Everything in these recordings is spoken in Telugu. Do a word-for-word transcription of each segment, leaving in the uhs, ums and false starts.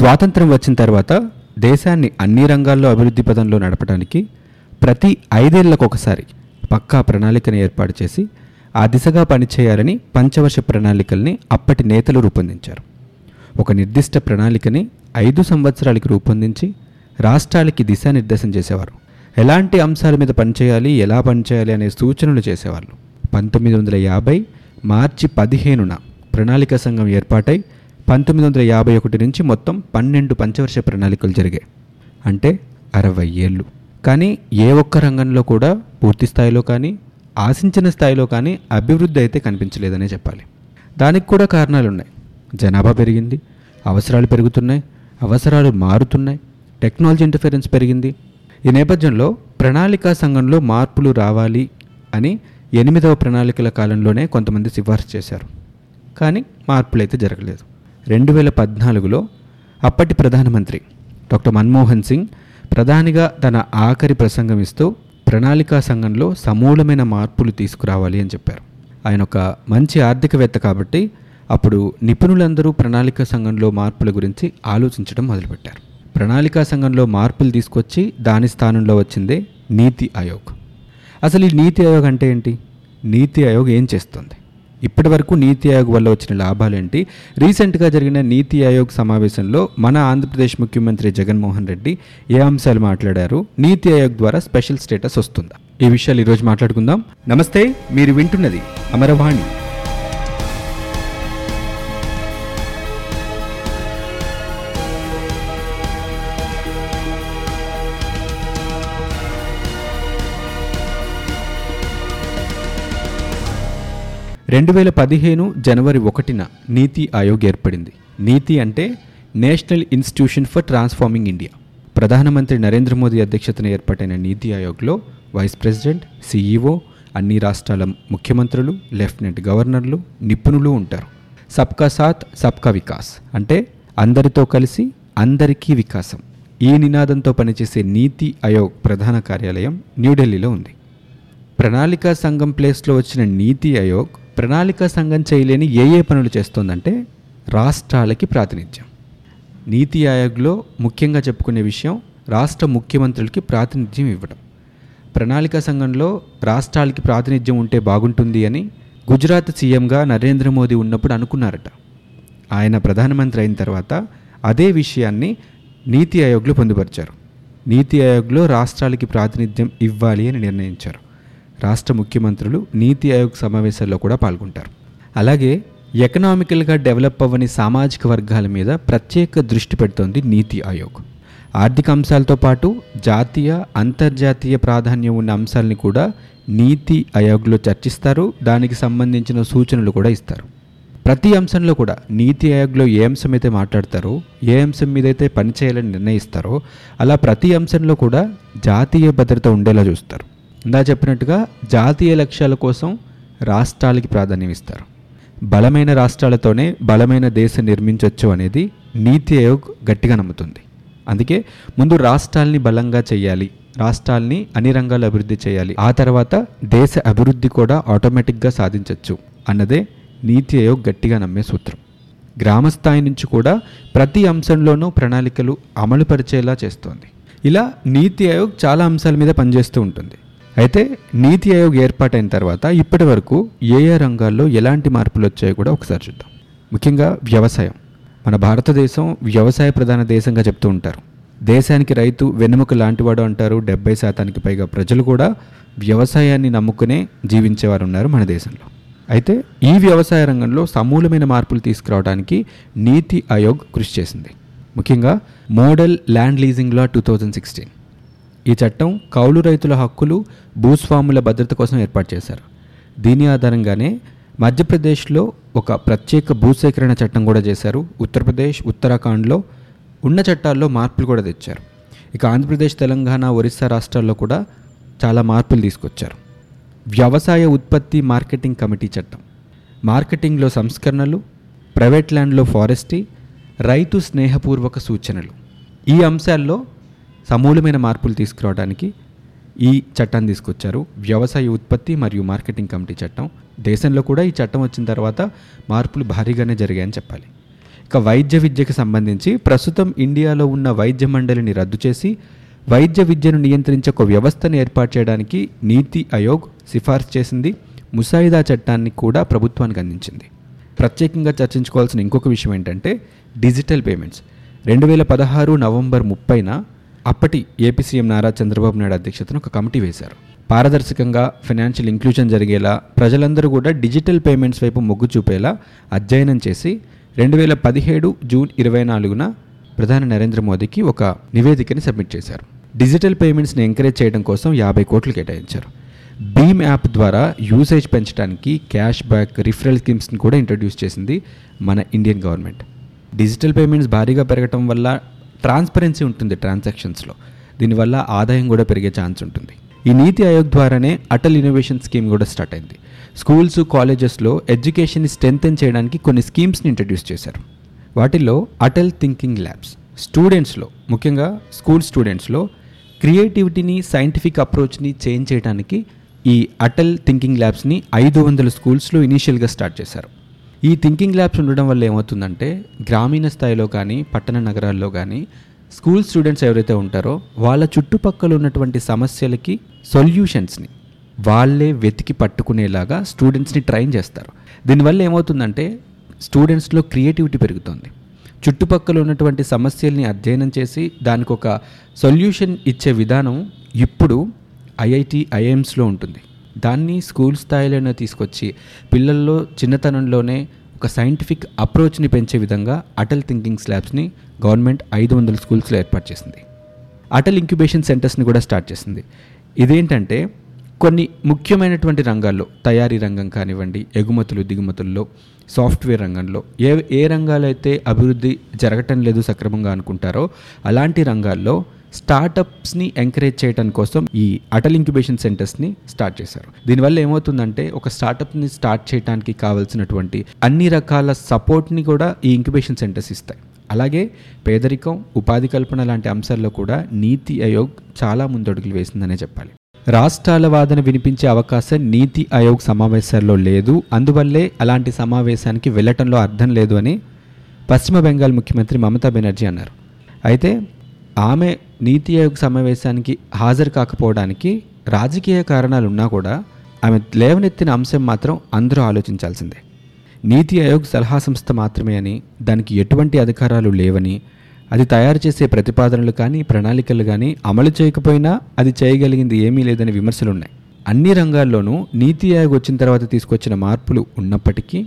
స్వాతంత్రం వచ్చిన తర్వాత దేశాన్ని అన్ని రంగాల్లో అభివృద్ధి పదంలో నడపడానికి ప్రతి ఐదేళ్లకు ఒకసారి పక్కా ప్రణాళికను ఏర్పాటు చేసి ఆ దిశగా పనిచేయాలని పంచవర్ష ప్రణాళికల్ని అప్పటి నేతలు రూపొందించారు. ఒక నిర్దిష్ట ప్రణాళికని ఐదు సంవత్సరాలకి రూపొందించి రాష్ట్రాలకి దిశానిర్దేశం చేసేవారు. ఎలాంటి అంశాల మీద పనిచేయాలి, ఎలా పనిచేయాలి అనే సూచనలు చేసేవాళ్ళు. పంతొమ్మిది వందల యాభై మార్చి పదిహేనున ప్రణాళికా సంఘం ఏర్పాటై పంతొమ్మిది వందల యాభై ఒకటి నుంచి మొత్తం పన్నెండు పంచవర్ష ప్రణాళికలు జరిగాయి. అంటే అరవై ఏళ్ళు. కానీ ఏ ఒక్క రంగంలో కూడా పూర్తి స్థాయిలో కానీ ఆశించిన స్థాయిలో కానీ అభివృద్ధి అయితే కనిపించలేదనే చెప్పాలి. దానికి కూడా కారణాలున్నాయి. జనాభా పెరిగింది, అవసరాలు పెరుగుతున్నాయి, అవసరాలు మారుతున్నాయి, టెక్నాలజీ ఇంటర్ఫరెన్స్ పెరిగింది. ఈ నేపథ్యంలో ప్రణాళికా సంఘంలో మార్పులు రావాలి అని ఎనిమిదవ ప్రణాళికల కాలంలోనే కొంతమంది సిఫార్సు చేశారు. కానీ మార్పులు అయితే జరగలేదు. రెండు వేల పద్నాలుగులో అప్పటి ప్రధానమంత్రి డాక్టర్ మన్మోహన్ సింగ్ ప్రధానిగా తన ఆఖరి ప్రసంగం ఇస్తూ ప్రణాళికా సంఘంలో సమూలమైన మార్పులు తీసుకురావాలి అని చెప్పారు. ఆయన ఒక మంచి ఆర్థికవేత్త కాబట్టి అప్పుడు నిపుణులందరూ ప్రణాళికా సంఘంలో మార్పుల గురించి ఆలోచించడం మొదలుపెట్టారు. ప్రణాళికా సంఘంలో మార్పులు తీసుకొచ్చి దాని స్థానంలో వచ్చిందే నీతి ఆయోగ్. అసలు ఈ నీతి ఆయోగ్ అంటే ఏంటి? నీతి ఆయోగ్ ఏం చేస్తుంది? ఇప్పటి వరకు నీతి ఆయోగ్ వల్ల వచ్చిన లాభాలేంటి? రీసెంట్గా జరిగిన నీతి ఆయోగ్ సమావేశంలో మన ఆంధ్రప్రదేశ్ ముఖ్యమంత్రి జగన్మోహన్ రెడ్డి ఏ అంశాలు మాట్లాడారు? నీతి ఆయోగ్ ద్వారా స్పెషల్ స్టేటస్ వస్తుందా? ఈ విషయాలు ఈరోజు మాట్లాడుకుందాం. నమస్తే, మీరు వింటున్నది అమరవాణి. రెండు వేల పదిహేను జనవరి ఒకటిన నీతి ఆయోగ్ ఏర్పడింది. నీతి అంటే national institution for transforming India. ప్రధానమంత్రి నరేంద్ర మోదీ అధ్యక్షతన ఏర్పాటైన నీతి ఆయోగ్లో వైస్ ప్రెసిడెంట్, సిఈఓ, అన్ని రాష్ట్రాల ముఖ్యమంత్రులు, లెఫ్టినెంట్ గవర్నర్లు, నిపుణులు ఉంటారు. సబ్కా సాత్ సబ్కా వికాస్ అంటే అందరితో కలిసి అందరికీ వికాసం. ఈ నినాదంతో పనిచేసే నీతి ఆయోగ్ ప్రధాన కార్యాలయం న్యూఢిల్లీలో ఉంది. ప్రణాళికా సంఘం ప్లేస్లో వచ్చిన నీతి ఆయోగ్ ప్రణాళికా సంఘం చేయలేని ఏ ఏ పనులు చేస్తుందంటే రాష్ట్రాలకి ప్రాతినిధ్యం. నీతి ఆయోగ్లో ముఖ్యంగా చెప్పుకునే విషయం రాష్ట్ర ముఖ్యమంత్రులకి ప్రాతినిధ్యం ఇవ్వడం. ప్రణాళికా సంఘంలో రాష్ట్రాలకి ప్రాతినిధ్యం ఉంటే బాగుంటుంది అని గుజరాత్ సీఎంగా నరేంద్ర మోదీ ఉన్నప్పుడు అనుకున్నారట. ఆయన ప్రధానమంత్రి అయిన తర్వాత అదే విషయాన్ని నీతి ఆయోగ్లో పొందుపరిచారు. నీతి ఆయోగ్లో రాష్ట్రాలకి ప్రాతినిధ్యం ఇవ్వాలి అని నిర్ణయించారు. రాష్ట్ర ముఖ్యమంత్రులు నీతి ఆయోగ్ సమావేశాల్లో కూడా పాల్గొంటారు. అలాగే ఎకనామికల్గా డెవలప్ అవ్వని సామాజిక వర్గాల మీద ప్రత్యేక దృష్టి పెడుతోంది నీతి ఆయోగ్. ఆర్థిక అంశాలతో పాటు జాతీయ, అంతర్జాతీయ ప్రాధాన్యం ఉన్న అంశాలని కూడా నీతి ఆయోగ్లో చర్చిస్తారు. దానికి సంబంధించిన సూచనలు కూడా ఇస్తారు. ప్రతి అంశంలో కూడా నీతి ఆయోగ్లో ఏ అంశం అయితే మాట్లాడతారో, ఏ అంశం మీదైతే పనిచేయాలని నిర్ణయిస్తారో, అలా ప్రతి అంశంలో కూడా జాతీయ భద్రత ఉండేలా చూస్తారు. ఇందా చెప్పినట్టుగా జాతీయ లక్ష్యాల కోసం రాష్ట్రాలకి ప్రాధాన్యం ఇస్తారు. బలమైన రాష్ట్రాలతోనే బలమైన దేశం నిర్మించవచ్చు అనేది నీతి ఆయోగ్ గట్టిగా నమ్ముతుంది. అందుకే ముందు రాష్ట్రాలని బలంగా చేయాలి, రాష్ట్రాలని అన్ని రంగాల అభివృద్ధి చేయాలి, ఆ తర్వాత దేశ అభివృద్ధి కూడా ఆటోమేటిక్గా సాధించవచ్చు అన్నదే నీతి ఆయోగ్ గట్టిగా నమ్మే సూత్రం. గ్రామస్థాయి నుంచి కూడా ప్రతి అంశంలోనూ ప్రణాళికలు అమలు పరిచేలా చేస్తోంది. ఇలా నీతి ఆయోగ్ చాలా అంశాల మీద పనిచేస్తూ ఉంటుంది. అయితే నీతి ఆయోగ్ ఏర్పాటైన తర్వాత ఇప్పటి వరకు ఏ ఏ రంగాల్లో ఎలాంటి మార్పులు వచ్చాయో కూడా ఒకసారి చూద్దాం. ముఖ్యంగా వ్యవసాయం. మన భారతదేశం వ్యవసాయ ప్రధాన దేశంగా చెప్తూ ఉంటారు. దేశానికి రైతు వెన్నెముక లాంటివాడు అంటారు. డెబ్బై శాతానికి పైగా ప్రజలు కూడా వ్యవసాయాన్ని నమ్ముకునే జీవించేవారు ఉన్నారు మన దేశంలో. అయితే ఈ వ్యవసాయ రంగంలో సమూలమైన మార్పులు తీసుకురావడానికి నీతి ఆయోగ్ కృషి చేసింది. ముఖ్యంగా model land leasing law two thousand sixteen. ఈ చట్టం కౌలు రైతుల హక్కులు, భూస్వాముల భద్రత కోసం ఏర్పాటు చేశారు. దీని ఆధారంగానే మధ్యప్రదేశ్లో ఒక ప్రత్యేక భూసేకరణ చట్టం కూడా చేశారు. ఉత్తరప్రదేశ్, ఉత్తరాఖండ్లో ఉన్న చట్టాల్లో మార్పులు కూడా తెచ్చారు. ఇక ఆంధ్రప్రదేశ్, తెలంగాణ, ఒరిస్సా రాష్ట్రాల్లో కూడా చాలా మార్పులు తీసుకొచ్చారు. వ్యవసాయ ఉత్పత్తి మార్కెటింగ్ కమిటీ చట్టం, మార్కెటింగ్లో సంస్కరణలు, ప్రైవేట్ ల్యాండ్లో ఫారెస్ట్రీ, రైతు స్నేహపూర్వక సూచనలు, ఈ అంశాల్లో సమూలమైన మార్పులు తీసుకురావడానికి ఈ చట్టాన్ని తీసుకొచ్చారు. వ్యవసాయ ఉత్పత్తి మరియు మార్కెటింగ్ కమిటీ చట్టం దేశంలో కూడా ఈ చట్టం వచ్చిన తర్వాత మార్పులు భారీగానే జరిగాయని చెప్పాలి. ఇక వైద్య విద్యకు సంబంధించి ప్రస్తుతం ఇండియాలో ఉన్న వైద్య మండలిని రద్దు చేసి వైద్య విద్యను నియంత్రించే ఒక వ్యవస్థను ఏర్పాటు చేయడానికి నీతి ఆయోగ్ సిఫార్సు చేసింది. ముసాయిదా చట్టాన్ని కూడా ప్రభుత్వానికి అందించింది. ప్రత్యేకంగా చర్చించుకోవాల్సిన ఇంకొక విషయం ఏంటంటే డిజిటల్ పేమెంట్స్. రెండు వేల పదహారు నవంబర్ ముప్పైన అప్పటి ఏపీసీఎం నారా చంద్రబాబు నాయుడు అధ్యక్షతన ఒక కమిటీ వేశారు. పారదర్శకంగా ఫైనాన్షియల్ ఇంక్లూజన్ జరిగేలా, ప్రజలందరూ కూడా డిజిటల్ పేమెంట్స్ వైపు మొగ్గు చూపేలా అధ్యయనం చేసి రెండు వేల పదిహేడు జూన్ ఇరవై నాలుగున ప్రధాని నరేంద్ర మోదీకి ఒక నివేదికని సబ్మిట్ చేశారు. డిజిటల్ పేమెంట్స్ని ఎంకరేజ్ చేయడం కోసం యాభై కోట్లు కేటాయించారు. భీమ్ యాప్ ద్వారా యూసేజ్ పెంచడానికి క్యాష్ బ్యాక్, రిఫరల్ స్కీమ్స్ని కూడా ఇంట్రడ్యూస్ చేసింది మన ఇండియన్ గవర్నమెంట్. డిజిటల్ పేమెంట్స్ భారీగా పెరగటం వల్ల ట్రాన్స్పరెన్సీ ఉంటుంది ట్రాన్సాక్షన్స్లో, దీనివల్ల ఆదాయం కూడా పెరిగే ఛాన్స్ ఉంటుంది. ఈ నీతి ఆయోగ్ ద్వారానే అటల్ ఇన్నోవేషన్ స్కీమ్ కూడా స్టార్ట్ అయింది. స్కూల్స్, కాలేజెస్లో ఎడ్యుకేషన్ని స్ట్రెంగ్తెన్ చేయడానికి కొన్ని స్కీమ్స్ని ఇంట్రడ్యూస్ చేశారు. వాటిల్లో అటల్ థింకింగ్ ల్యాబ్స్ స్టూడెంట్స్లో, ముఖ్యంగా స్కూల్ స్టూడెంట్స్లో క్రియేటివిటీని, సైంటిఫిక్ అప్రోచ్ని చేంజ్ చేయడానికి ఈ అటల్ థింకింగ్ ల్యాబ్స్ని ఐదు వందల స్కూల్స్లో ఇనీషియల్గా స్టార్ట్ చేశారు. ఈ థింకింగ్ ల్యాబ్స్ ఉండడం వల్ల ఏమవుతుందంటే గ్రామీణ స్థాయిలో కానీ, పట్టణ నగరాల్లో కానీ స్కూల్ స్టూడెంట్స్ ఎవరైతే ఉంటారో వాళ్ళ చుట్టుపక్కల ఉన్నటువంటి సమస్యలకి సొల్యూషన్స్ని వాళ్ళే వెతికి పట్టుకునేలాగా స్టూడెంట్స్ని ట్రైన్ చేస్తారు. దీనివల్ల ఏమవుతుందంటే స్టూడెంట్స్లో క్రియేటివిటీ పెరుగుతుంది. చుట్టుపక్కల ఉన్నటువంటి సమస్యల్ని అధ్యయనం చేసి దానికి ఒక సొల్యూషన్ ఇచ్చే విధానం ఇప్పుడు ఐఐటి, ఐఐఎమ్స్లో ఉంటుంది. దాన్ని స్కూల్ స్థాయిలోనే తీసుకొచ్చి పిల్లల్లో చిన్నతనంలోనే ఒక సైంటిఫిక్ అప్రోచ్ని పెంచే విధంగా అటల్ థింకింగ్ ల్యాబ్స్ని గవర్నమెంట్ ఐదు వందల స్కూల్స్లో ఏర్పాటు చేసింది. అటల్ ఇంక్యుబేషన్ సెంటర్స్ని కూడా స్టార్ట్ చేసింది. ఇదేంటంటే కొన్ని ముఖ్యమైనటువంటి రంగాల్లో, తయారీ రంగం కానివ్వండి, ఎగుమతులు దిగుమతుల్లో, సాఫ్ట్వేర్ రంగంలో, ఏ ఏ రంగాలైతే అభివృద్ధి జరగటం లేదు సక్రమంగా అనుకుంటారో అలాంటి రంగాల్లో స్టార్టప్స్ని ఎంకరేజ్ చేయడం కోసం ఈ అటల్ ఇంక్యుబేషన్ సెంటర్స్ని స్టార్ట్ చేశారు. దీనివల్ల ఏమవుతుందంటే ఒక స్టార్టప్ని స్టార్ట్ చేయడానికి కావాల్సినటువంటి అన్ని రకాల సపోర్ట్ని కూడా ఈ ఇంక్యుబేషన్ సెంటర్స్ ఇస్తాయి. అలాగే పేదరికం, ఉపాధి కల్పన లాంటి అంశాల్లో కూడా నీతి ఆయోగ్ చాలా ముందడుగులు వేసిందనే చెప్పాలి. రాష్ట్రాల వాదన వినిపించే అవకాశం నీతి ఆయోగ్ సమావేశాల్లో లేదు, అందువల్లే అలాంటి సమావేశానికి వెళ్ళటంలో అర్థం లేదు అని పశ్చిమ బెంగాల్ ముఖ్యమంత్రి మమతా బెనర్జీ అన్నారు. అయితే ఆమె నీతి ఆయోగ్ సమావేశానికి హాజరు కాకపోవడానికి రాజకీయ కారణాలున్నా కూడా ఆమె లేవనెత్తిన అంశం మాత్రం అందరూ ఆలోచించాల్సిందే. నీతి ఆయోగ్ సలహా సంస్థ మాత్రమే అని, దానికి ఎటువంటి అధికారాలు లేవని, అది తయారు చేసే ప్రతిపాదనలు కానీ ప్రణాళికలు కానీ అమలు చేయకపోయినా అది చేయగలిగింది ఏమీ లేదని విమర్శలు ఉన్నాయి. అన్ని రంగాల్లోనూ నీతి ఆయోగ్ వచ్చిన తర్వాత తీసుకొచ్చిన మార్పులు ఉన్నప్పటికీ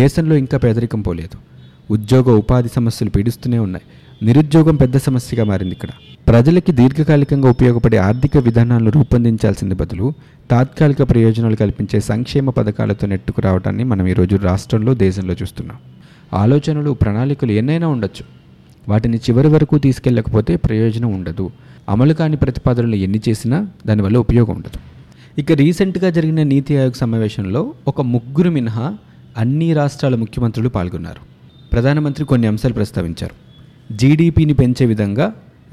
దేశంలో ఇంకా పేదరికం పోలేదు. ఉద్యోగ ఉపాధి సమస్యలు పీడిస్తూనే ఉన్నాయి. నిరుద్యోగం పెద్ద సమస్యగా మారింది. ఇక్కడ ప్రజలకి దీర్ఘకాలికంగా ఉపయోగపడే ఆర్థిక విధానాలను రూపొందించాల్సింది బదులు తాత్కాలిక ప్రయోజనాలు కల్పించే సంక్షేమ పథకాలతో నెట్టుకురావడాన్ని మనం ఈరోజు రాష్ట్రంలో, దేశంలో చూస్తున్నాం. ఆలోచనలు, ప్రణాళికలు ఎన్నైనా ఉండొచ్చు, వాటిని చివరి వరకు తీసుకెళ్ళకపోతే ప్రయోజనం ఉండదు. అమలు కాని ప్రతిపాదనలు ఎన్ని చేసినా దానివల్ల ఉపయోగం ఉండదు. ఇక రీసెంట్గా జరిగిన నీతి ఆయోగ్ సమావేశంలో ఒక ముగ్గురు మినహా అన్ని రాష్ట్రాల ముఖ్యమంత్రులు పాల్గొన్నారు. ప్రధానమంత్రి కొన్ని అంశాలు ప్రస్తావించారు. జీడీపీని పెంచే విధంగా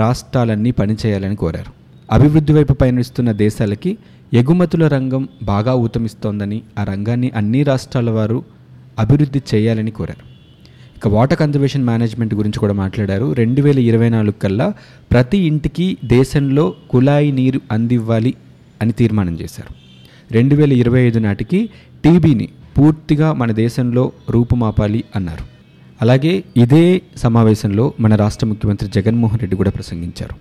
రాష్ట్రాలన్నీ పనిచేయాలని కోరారు. అభివృద్ధి వైపు పయనిస్తున్న దేశాలకి ఎగుమతుల రంగం బాగా ఊతమిస్తోందని, ఆ రంగాన్ని అన్ని రాష్ట్రాల వారు అభివృద్ధి చేయాలని కోరారు. ఇక వాటర్ కన్జర్వేషన్ మేనేజ్మెంట్ గురించి కూడా మాట్లాడారు. రెండు వేల ఇరవై నాలుగు కల్లా ప్రతి ఇంటికి దేశంలో కుళాయి నీరు అందివ్వాలి అని తీర్మానం చేశారు. రెండు వేల ఇరవై ఐదు నాటికి టీబీని పూర్తిగా మన దేశంలో రూపుమాపాలి అన్నారు. అలాగే ఇదే సమావేశంలో మన రాష్ట్ర ముఖ్యమంత్రి జగన్మోహన్ రెడ్డి కూడా ప్రసంగించారు.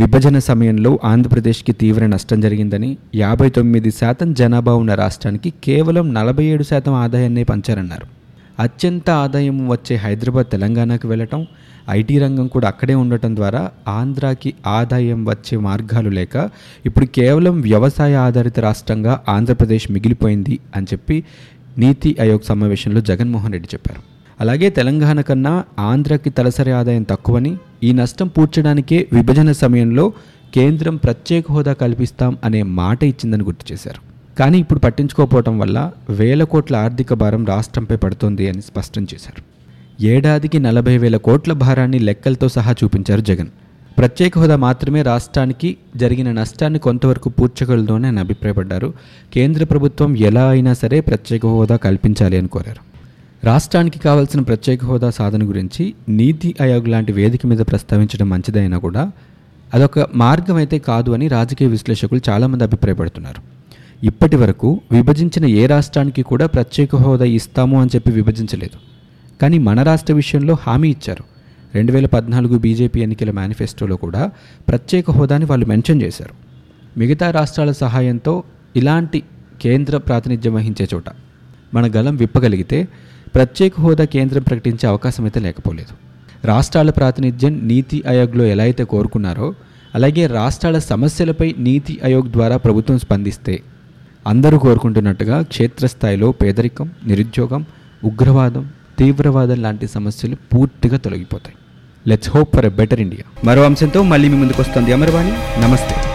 విభజన సమయంలో ఆంధ్రప్రదేశ్కి తీవ్ర నష్టం జరిగిందని, యాభై తొమ్మిది శాతం జనాభా ఉన్న రాష్ట్రానికి కేవలం నలభై ఏడు శాతం ఆదాయాన్నే పంచారన్నారు. అత్యంత ఆదాయం వచ్చే హైదరాబాద్ తెలంగాణకు వెళ్ళటం, ఐటీ రంగం కూడా అక్కడే ఉండటం ద్వారా ఆంధ్రాకి ఆదాయం వచ్చే మార్గాలు లేక ఇప్పుడు కేవలం వ్యవసాయ ఆధారిత రాష్ట్రంగా ఆంధ్రప్రదేశ్ మిగిలిపోయింది అని చెప్పి నీతి ఆయోగ్ సమావేశంలో జగన్మోహన్ రెడ్డి చెప్పారు. అలాగే తెలంగాణ కన్నా ఆంధ్రకి తలసరి ఆదాయం తక్కువని, ఈ నష్టం పూడ్చడానికే విభజన సమయంలో కేంద్రం ప్రత్యేక హోదా కల్పిస్తాం అనే మాట ఇచ్చిందని గుర్తు చేశారు. కానీ ఇప్పుడు పట్టించుకోకపోవటం వల్ల వేల కోట్ల ఆర్థిక భారం రాష్ట్రంపై పడుతోంది అని స్పష్టం చేశారు. ఏడాదికి నలభై వేల కోట్ల భారాన్ని లెక్కలతో సహా చూపించారు జగన్. ప్రత్యేక హోదా మాత్రమే రాష్ట్రానికి జరిగిన నష్టాన్ని కొంతవరకు పూడ్చగలదు అని ఆయన అభిప్రాయపడ్డారు. కేంద్ర ప్రభుత్వం ఎలా అయినా సరే ప్రత్యేక హోదా కల్పించాలి అని కోరారు. రాష్ట్రానికి కావాల్సిన ప్రత్యేక హోదా సాధన గురించి నీతి ఆయోగ్ లాంటి వేదిక మీద ప్రస్తావించడం మంచిదైనా కూడా అదొక మార్గం అయితే కాదు అని రాజకీయ విశ్లేషకులు చాలామంది అభిప్రాయపడుతున్నారు. ఇప్పటి వరకు విభజించిన ఏ రాష్ట్రానికి కూడా ప్రత్యేక హోదా ఇస్తాము అని చెప్పి విభజించలేదు. కానీ మన రాష్ట్ర విషయంలో హామీ ఇచ్చారు. రెండు వేల పద్నాలుగు బీజేపీ ఎన్నికల మేనిఫెస్టోలో కూడా ప్రత్యేక హోదాని వాళ్ళు మెన్షన్ చేశారు. మిగతా రాష్ట్రాల సహాయంతో ఇలాంటి కేంద్ర ప్రాతినిధ్యం వహించే చోట మన గలం విప్పగలిగితే ప్రత్యేక హోదా కేంద్రం ప్రకటించే అవకాశం అయితే లేకపోలేదు. రాష్ట్రాల ప్రాతినిధ్యం నీతి ఆయోగ్లో ఎలా అయితే కోరుకున్నారో అలాగే రాష్ట్రాల సమస్యలపై నీతి ఆయోగ్ ద్వారా ప్రభుత్వం స్పందిస్తే అందరూ కోరుకుంటున్నట్టుగా క్షేత్రస్థాయిలో పేదరికం, నిరుద్యోగం, ఉగ్రవాదం, తీవ్రవాదం లాంటి సమస్యలు పూర్తిగా తొలగిపోతాయి. Let's hope for a better India. మరో అంశంతో మళ్ళీ మీ ముందుకు వస్తుంది అమరవాణి. నమస్తే.